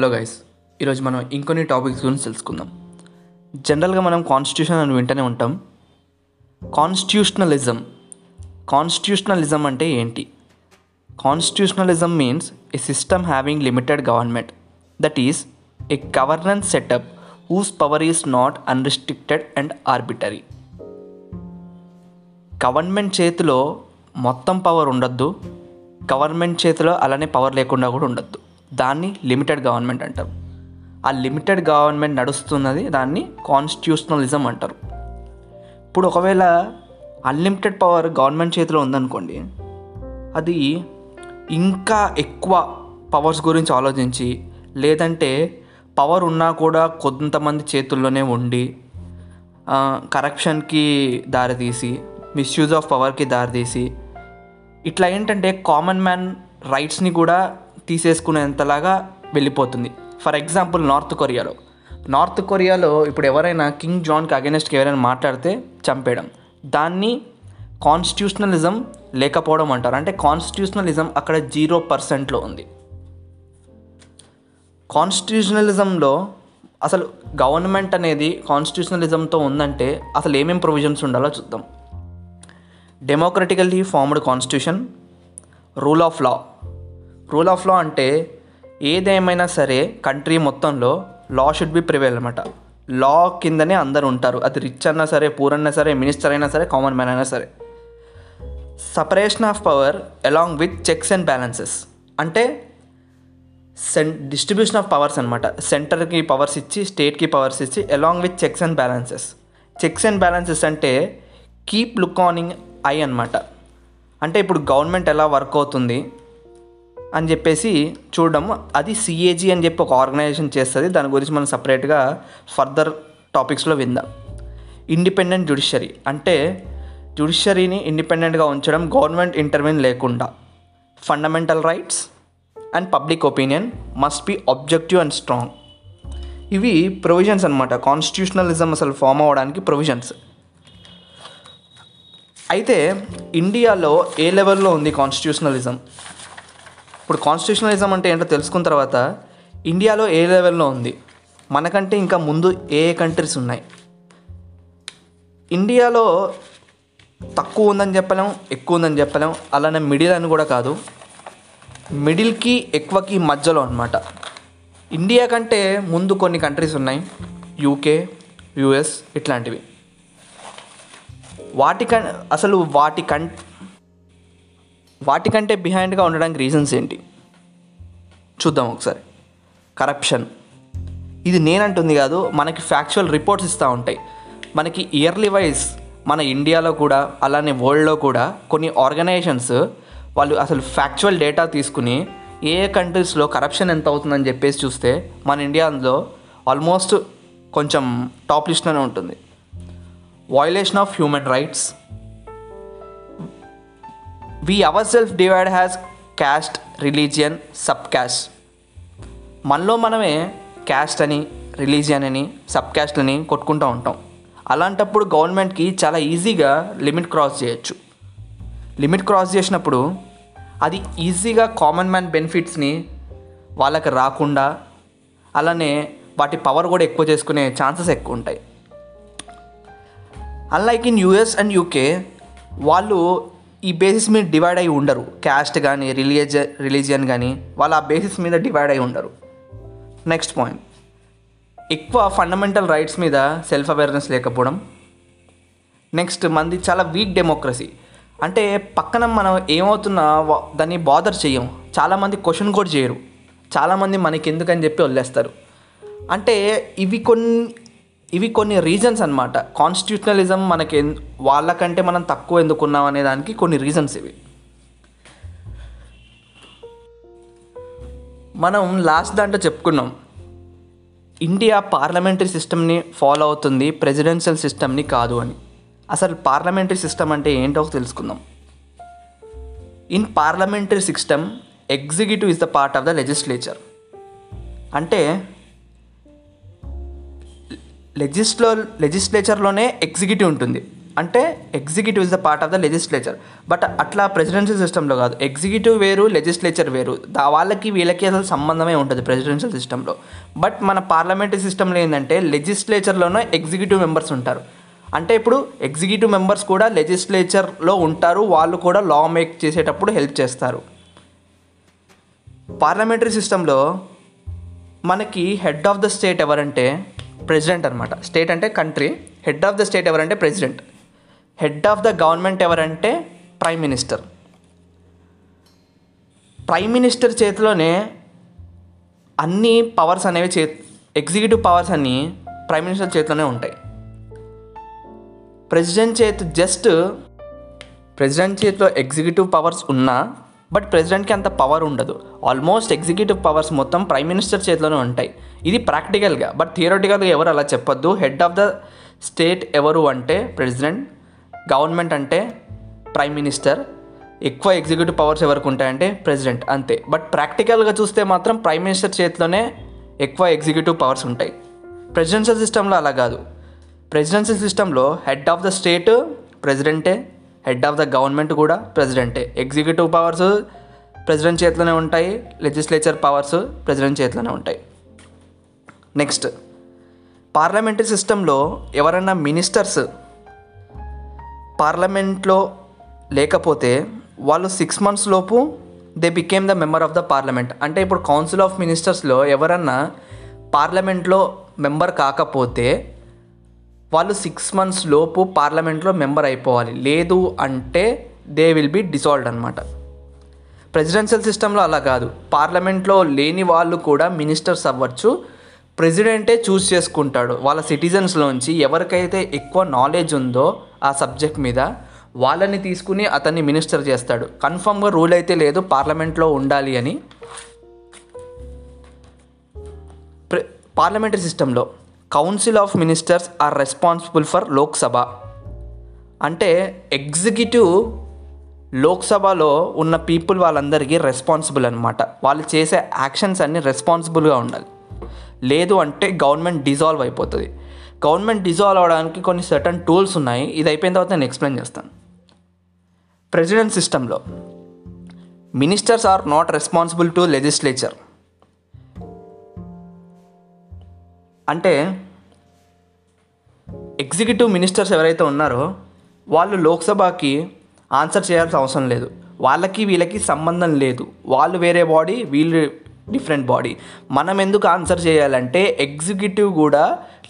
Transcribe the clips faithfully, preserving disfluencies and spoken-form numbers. Hello guys, ఈరోజు మనం ఇంకొన్ని టాపిక్స్ గురించి తెలుసుకుందాం. జనరల్గా మనం కాన్స్టిట్యూషన్ అని వింటూనే ఉంటాం. కాన్స్టిట్యూషనలిజం కాన్స్టిట్యూషనలిజం అంటే ఏంటి? Constitutionalism means a system having limited government, that is a governance setup whose power is not unrestricted and arbitrary. Government చేతిలో మొత్తం పవర్ ఉండద్దు, గవర్నమెంట్ చేతిలో అలానే పవర్ లేకుండా కూడా ఉండద్దు. దాన్ని లిమిటెడ్ గవర్నమెంట్ అంటారు. ఆ లిమిటెడ్ గవర్నమెంట్ నడుస్తున్నది దాన్ని కాన్స్టిట్యూషనలిజం అంటారు. ఇప్పుడు ఒకవేళ అన్లిమిటెడ్ పవర్ గవర్నమెంట్ చేతిలో ఉందనుకోండి, అది ఇంకా ఎక్కువ పవర్స్ గురించి ఆలోచించి, లేదంటే పవర్ ఉన్నా కూడా కొంతమంది చేతుల్లోనే ఉండి కరప్షన్కి దారితీసి, మిస్యూజ్ ఆఫ్ పవర్కి దారితీసి, ఇట్లా ఏంటంటే కామన్ మ్యాన్ రైట్స్ని కూడా తీసేసుకునేంతలాగా వెళ్ళిపోతుంది. ఫర్ ఎగ్జాంపుల్ నార్త్ కొరియాలో నార్త్ కొరియాలో ఇప్పుడు ఎవరైనా కింగ్ జాన్కి అగెనెస్ట్కి ఎవరైనా మాట్లాడితే చంపేయడం, దాన్ని కాన్స్టిట్యూషనలిజం లేకపోవడం అంటారు. అంటే కాన్స్టిట్యూషనలిజం అక్కడ జీరో పర్సెంట్లో ఉంది. కాన్స్టిట్యూషనలిజంలో అసలు గవర్నమెంట్ అనేది కాన్స్టిట్యూషనలిజంతో ఉందంటే అసలు ఏమేమి ప్రొవిజన్స్ ఉండాలో చూద్దాం. Democratically formed constitution, rule of law rule of law అంటే ఏదేమైనా సరే కంట్రీ మొత్తంలో లా షుడ్ బి ప్రివేల్ అనమాట. లా కిందనే అందరు ఉంటారు, అది రిచ్ అన్నా సరే, పూర్ అన్నా సరే, మినిస్టర్ అయినా సరే, కామన్ మ్యాన్ అయినా సరే. Separation of power along with checks and balances, అంటే సెన్ డిస్ట్రిబ్యూషన్ ఆఫ్ పవర్స్ అనమాట. సెంటర్కి పవర్స్ ఇచ్చి, స్టేట్కి పవర్స్ ఇచ్చి, along with checks and balances. Checks and balances అంటే కీప్ లుక్ ఆనింగ్ ఐ అనమాట. అంటే ఇప్పుడు గవర్నమెంట్ ఎలా వర్క్ అవుతుంది అని చెప్పేసి చూడడం, అది సిఏజీ అని చెప్పి ఒక ఆర్గనైజేషన్ చేస్తుంది. దాని గురించి మనం సపరేట్గా ఫర్దర్ టాపిక్స్లో విందాం. ఇండిపెండెంట్ జ్యుడిషియరీ అంటే జ్యుడిషియరీని ఇండిపెండెంట్గా ఉంచడం, గవర్నమెంట్ ఇంటర్వెన్ లేకుండా. Fundamental rights and public opinion must be objective and strong. ఇవి ప్రొవిజన్స్ అనమాట, కాన్స్టిట్యూషనలిజం అసలు ఫామ్ అవ్వడానికి ప్రొవిజన్స్. అయితే ఇండియాలో ఏ లెవెల్లో ఉంది కాన్స్టిట్యూషనలిజం? ఇప్పుడు కాన్స్టిట్యూషనలిజం అంటే ఏంటో తెలుసుకున్న తర్వాత ఇండియాలో ఏ లెవెల్లో ఉంది, మనకంటే ఇంకా ముందు ఏ కంట్రీస్ ఉన్నాయి. ఇండియాలో తక్కువ ఉందని చెప్పలేం, ఎక్కువ ఉందని చెప్పలేం, అలానే మిడిల్ అని కూడా కాదు, మిడిల్కి ఎక్కువకి మధ్యలో అనమాట. ఇండియా కంటే ముందు కొన్ని కంట్రీస్ ఉన్నాయి, యూకే, యూఎస్ ఇట్లాంటివి. వాటి కం అసలు వాటి కం వాటికంటే బిహైండ్గా ఉండడానికి రీజన్స్ ఏంటి చూద్దాం ఒకసారి. కరప్షన్, ఇది నేనంటుంది కాదు, మనకి ఫ్యాక్చువల్ రిపోర్ట్స్ ఇస్తూ ఉంటాయి. మనకి ఇయర్లీ వైజ్ మన ఇండియాలో కూడా అలానే వరల్డ్లో కూడా కొన్ని ఆర్గనైజేషన్స్ వాళ్ళు అసలు ఫ్యాక్చువల్ డేటా తీసుకుని ఏ కంట్రీస్లో కరప్షన్ ఎంత అవుతుందని చెప్పేసి చూస్తే మన ఇండియాలో ఆల్మోస్ట్ కొంచెం టాప్ లిస్ట్లోనే ఉంటుంది. Violation of human rights, we our self divide has caste, religion, sub caste. మనలో మనమే క్యాస్ట్ అని, రిలీజియన్ అని, సబ్ క్యాస్ట్లని కొట్టుకుంటూ ఉంటాం. అలాంటప్పుడు గవర్నమెంట్కి చాలా ఈజీగా లిమిట్ క్రాస్ చేయొచ్చు. లిమిట్ క్రాస్ చేసినప్పుడు అది ఈజీగా కామన్ మ్యాన్ బెనిఫిట్స్ని వాళ్ళకి రాకుండా, అలానే వాటి పవర్ కూడా ఎక్కువ చేసుకునే ఛాన్సెస్ ఎక్కువ ఉంటాయి. Unlike in US and UK, వాళ్ళు ఈ బేసిస్ మీద డివైడ్ అయి ఉండరు. క్యాస్ట్ కానీ రిలీజ రిలీజియన్ కానీ వాళ్ళు ఆ బేసిస్ మీద డివైడ్ అయి ఉండరు. నెక్స్ట్ పాయింట్, ఎక్కువ ఫండమెంటల్ రైట్స్ మీద సెల్ఫ్ అవేర్నెస్ లేకపోవడం. నెక్స్ట్, మంది చాలా వీక్ డెమోక్రసీ. అంటే పక్కన మనం ఏమవుతున్నా దాన్ని బాదర్ చేయం, చాలామంది క్వశ్చన్ కూడా చేయరు, చాలామంది మనకి ఎందుకని చెప్పి వదిలేస్తారు. అంటే ఇవి కొన్ని ఇవి కొన్ని రీజన్స్ అనమాట. కాన్స్టిట్యూషనలిజం మనకి వాళ్ళకంటే మనం తక్కువ ఎందుకున్నాం అనే దానికి కొన్ని రీజన్స్ ఇవి. మనం లాస్ట్ దాంట్లో చెప్పుకున్నాం, ఇండియా పార్లమెంటరీ సిస్టమ్ని ఫాలో అవుతుంది, ప్రెసిడెన్షియల్ సిస్టమ్ని కాదు అని. అసలు పార్లమెంటరీ సిస్టమ్ అంటే ఏంటో తెలుసుకుందాం. In parliamentary system, executive is the part of the legislature. అంటే లెజిస్లో లెజిస్లేచర్లోనే ఎగ్జిక్యూటివ్ ఉంటుంది, అంటే executive is the part of the legislature. But అట్లా ప్రెసిడెన్షియల్ సిస్టంలో కాదు, ఎగ్జిక్యూటివ్ వేరు లెజిస్లేచర్ వేరు, వాళ్ళకి వీళ్ళకి అసలు సంబంధమే ఉంటుంది ప్రెసిడెన్షియల్ సిస్టంలో. బట్ మన పార్లమెంటరీ సిస్టంలో ఏంటంటే లెజిస్లేచర్లోనే ఎగ్జిక్యూటివ్ మెంబర్స్ ఉంటారు. అంటే ఇప్పుడు ఎగ్జిక్యూటివ్ మెంబర్స్ కూడా లెజిస్లేచర్లో ఉంటారు, వాళ్ళు కూడా లా మేక్ చేసేటప్పుడు హెల్ప్ చేస్తారు. పార్లమెంటరీ సిస్టంలో మనకి హెడ్ ఆఫ్ ద స్టేట్ ఎవరంటే ప్రెసిడెంట్ అనమాట. స్టేట్ అంటే country, head of the state ఎవరంటే president, head of the government ఎవరంటే ప్రైమ్ మినిస్టర్. ప్రైమ్ మినిస్టర్ చేతిలోనే అన్ని పవర్స్ అనేవి చే ఎగ్జిక్యూటివ్ పవర్స్ అన్నీ ప్రైమ్ మినిస్టర్ చేతిలోనే ఉంటాయి. ప్రెసిడెంట్ చేతి జస్ట్ ప్రెసిడెంట్ చేతిలో ఎగ్జిక్యూటివ్ పవర్స్ ఉన్నా బట్ ప్రెసిడెంట్కి అంత పవర్ ఉండదు. ఆల్మోస్ట్ ఎగ్జిక్యూటివ్ పవర్స్ మొత్తం ప్రైమ్ మినిస్టర్ చేతిలోనే ఉంటాయి. ఇది ప్రాక్టికల్గా, బట్ థియరటికల్గా ఎవరు అలా చెప్పొద్దు. హెడ్ ఆఫ్ ద స్టేట్ ఎవరు అంటే ప్రెసిడెంట్, గవర్నమెంట్ అంటే ప్రైమ్ మినిస్టర్, ఎక్కువ ఎగ్జిక్యూటివ్ పవర్స్ ఎవరికి ఉంటాయంటే ప్రెసిడెంట్, అంతే. బట్ ప్రాక్టికల్గా చూస్తే మాత్రం ప్రైమ్ మినిస్టర్ చేతిలోనే ఎక్కువ ఎగ్జిక్యూటివ్ పవర్స్ ఉంటాయి. ప్రెసిడెన్షియల్ సిస్టంలో అలా కాదు. ప్రెసిడెన్షియల్ సిస్టంలో హెడ్ ఆఫ్ ద స్టేట్ ప్రెసిడెంటే, హెడ్ ఆఫ్ ద గవర్నమెంట్ కూడా ప్రెసిడెంటే. ఎగ్జిక్యూటివ్ పవర్స్ ప్రెసిడెంట్ చేతిలోనే ఉంటాయి, లెజిస్లేచర్ పవర్స్ ప్రెసిడెంట్ చేతిలోనే ఉంటాయి. నెక్స్ట్, పార్లమెంటరీ సిస్టంలో ఎవరైనా మినిస్టర్స్ పార్లమెంట్లో లేకపోతే వాళ్ళు సిక్స్ మంత్స్ లోపు they became the member of the parliament. అంటే ఇప్పుడు కౌన్సిల్ ఆఫ్ మినిస్టర్స్లో ఎవరన్నా పార్లమెంట్లో మెంబర్ కాకపోతే వాళ్ళు సిక్స్ మంత్స్ లోపు పార్లమెంట్లో మెంబర్ అయిపోవాలి, లేదు అంటే దే విల్ బి డిసాల్వ్డ్ అనమాట. ప్రెసిడెన్షియల్ సిస్టంలో అలా కాదు, పార్లమెంట్లో లేని వాళ్ళు కూడా మినిస్టర్స్ అవ్వచ్చు. ప్రెసిడెంటే చూస్ చేసుకుంటాడు వాళ్ళ సిటిజన్స్లోంచి ఎవరికైతే ఎక్కువ నాలెడ్జ్ ఉందో ఆ సబ్జెక్ట్ మీద, వాళ్ళని తీసుకుని అతన్ని మినిస్టర్ చేస్తాడు. కన్ఫర్మ్గా రూల్ అయితే లేదు పార్లమెంట్లో ఉండాలి అని. ప్రె పార్లమెంటరీ సిస్టంలో council of ministers are responsible for Lok Sabha. అంటే ఎగ్జిక్యూటివ్ లోక్సభలో ఉన్న పీపుల్ వాళ్ళందరికీ రెస్పాన్సిబుల్ అనమాట. వాళ్ళు చేసే యాక్షన్స్ అన్నీ రెస్పాన్సిబుల్గా ఉండాలి, లేదు అంటే గవర్నమెంట్ డిజాల్వ్ అయిపోతుంది. గవర్నమెంట్ డిజాల్వ్ అవడానికి కొన్ని సర్టన్ టూల్స్ ఉన్నాయి, ఇది అయిపోయిన తర్వాత నేను ఎక్స్ప్లెయిన్ చేస్తాను. ప్రెసిడెంట్ సిస్టంలో ministers are not responsible to legislature. అంటే ఎగ్జిక్యూటివ్ మినిస్టర్స్ ఎవరైతే ఉన్నారో వాళ్ళు లోక్సభకి ఆన్సర్ చేయాల్సిన అవసరం లేదు, వాళ్ళకి వీళ్ళకి సంబంధం లేదు. వాళ్ళు వేరే బాడీ, వీళ్ళు డిఫరెంట్ బాడీ. మనం ఎందుకు ఆన్సర్ చేయాలంటే ఎగ్జిక్యూటివ్ కూడా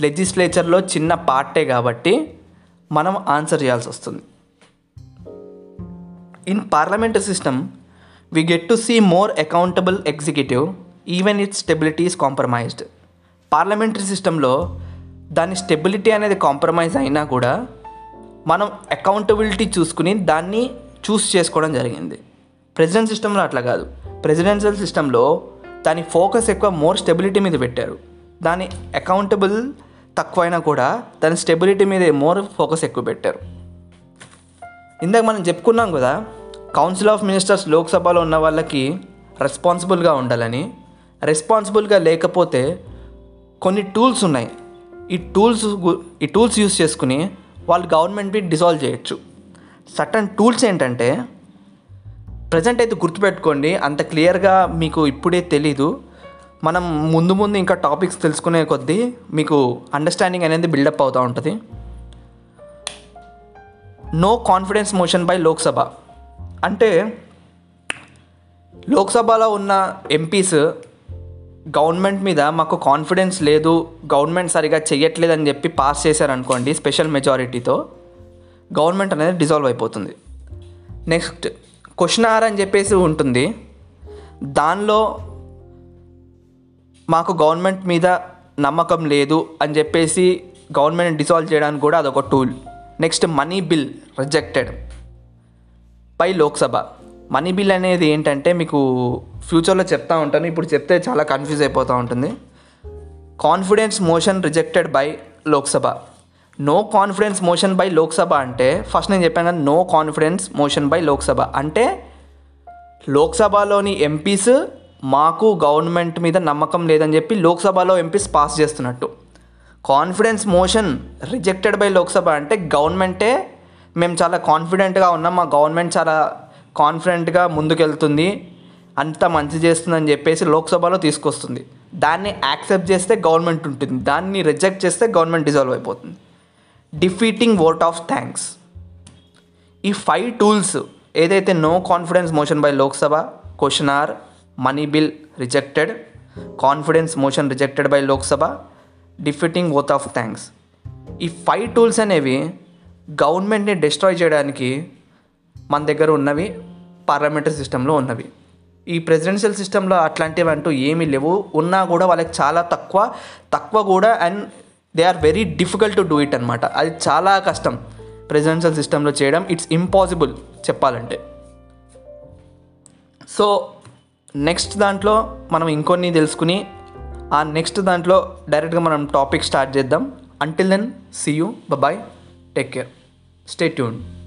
లెజిస్లేచర్లో చిన్న పార్టే కాబట్టి మనం ఆన్సర్ చేయాల్సి వస్తుంది. In parliamentary system we get to see more accountable executive even its stability is compromised. Parliamentary సిస్టంలో దాని స్టెబిలిటీ అనేది కాంప్రమైజ్ అయినా కూడా మనం అకౌంటబిలిటీ చూసుకుని దాన్ని చూస్ చేసుకోవడం జరిగింది. ప్రెసిడెంట్ సిస్టంలో అట్లా కాదు. ప్రెసిడెన్షియల్ సిస్టంలో దాని ఫోకస్ ఎక్కువ మోర్ స్టెబిలిటీ మీద పెట్టారు, దాని అకౌంటబుల్ తక్కువైనా కూడా దాని స్టెబిలిటీ మీద మోర్ ఫోకస్ ఎక్కువ పెట్టారు. ఇందాక మనం చెప్పుకున్నాం కదా కౌన్సిల్ ఆఫ్ మినిస్టర్స్ లోక్సభలో ఉన్న వాళ్ళకి రెస్పాన్సిబుల్గా ఉండాలని. రెస్పాన్సిబుల్గా లేకపోతే కొన్ని టూల్స్ ఉన్నాయి, ఈ టూల్స్ ఈ టూల్స్ యూస్ చేసుకుని వాళ్ళు గవర్నమెంట్ని డిజాల్వ్ చేయొచ్చు. సర్టన్ టూల్స్ ఏంటంటే, ప్రజెంట్ అయితే గుర్తుపెట్టుకోండి, అంత క్లియర్గా మీకు ఇప్పుడే తెలీదు, మనం ముందు ముందు ఇంకా టాపిక్స్ తెలుసుకునే కొద్దీ మీకు అండర్స్టాండింగ్ అనేది బిల్డప్ అవుతూ ఉంటుంది. No confidence motion by Lok Sabha. అంటే లోక్సభలో ఉన్న ఎంపీస్ గవర్నమెంట్ మీద మాకు కాన్ఫిడెన్స్ లేదు, గవర్నమెంట్ సరిగా చేయట్లేదని చెప్పి పాస్ చేశారనుకోండి స్పెషల్ మెజారిటీతో, గవర్నమెంట్ అనేది డిజాల్వ్ అయిపోతుంది. నెక్స్ట్, క్వశ్చన్ ఆర్ అని చెప్పేసి ఉంటుంది, దానిలో మాకు గవర్నమెంట్ మీద నమ్మకం లేదు అని చెప్పేసి గవర్నమెంట్ డిజాల్వ్ చేయడానికి కూడా అదొక tool. Next, money bill rejected by Lok Sabha. Money bill అనేది ఏంటంటే మీకు ఫ్యూచర్లో చెప్తా ఉంటాను, ఇప్పుడు చెప్తే చాలా కన్ఫ్యూజ్ అయిపోతూ ఉంటుంది. Confidence motion rejected by Lok Sabha. No confidence motion by Lok Sabha అంటే ఫస్ట్ నేను చెప్పాను కదా, no confidence motion by Lok Sabha అంటే లోక్సభలోని ఎంపీస్ మాకు గవర్నమెంట్ మీద నమ్మకం లేదని చెప్పి లోక్సభలో ఎంపీస్ పాస్ చేస్తున్నట్టు. Confidence motion rejected by Lok Sabha. అంటే గవర్నమెంటే మేము చాలా కాన్ఫిడెంట్గా ఉన్నాం, మా గవర్నమెంట్ చాలా కాన్ఫిడెంట్గా ముందుకెళ్తుంది, అంత మంచి చేస్తుందని చెప్పేసి లోక్సభలో తీసుకొస్తుంది. దాన్ని యాక్సెప్ట్ చేస్తే గవర్నమెంట్ ఉంటుంది, దాన్ని రిజెక్ట్ చేస్తే గవర్నమెంట్ డిజాల్వ్ అయిపోతుంది. Defeating vote of thanks. ఈ ఫైవ్ టూల్స్ ఏదైతే no confidence motion by Lok Sabha, question or money bill rejected, confidence motion rejected by Lok Sabha, defeating oath of thanks, ఈ ఫైవ్ టూల్స్ అనేవి గవర్నమెంట్ని డిస్ట్రాయ్ చేయడానికి మన దగ్గర ఉన్నవి, పార్లమెంటరీ సిస్టంలో ఉన్నవి. ఈ ప్రెసిడెన్షియల్ సిస్టంలో అట్లాంటివి అంటూ ఏమీ లేవు, ఉన్నా కూడా వాళ్ళకి చాలా తక్కువ తక్కువ కూడా and they are very difficult to do it అనమాట. అది చాలా కష్టం ప్రెసిడెన్షియల్ సిస్టంలో చేయడం, ఇట్స్ ఇంపాసిబుల్ చెప్పాలంటే. సో నెక్స్ట్ దాంట్లో మనం ఇంకొన్ని తెలుసుకుని ఆ నెక్స్ట్ దాంట్లో డైరెక్ట్గా మనం టాపిక్ స్టార్ట్ చేద్దాం. Until then see you, bye, take care, stay tuned.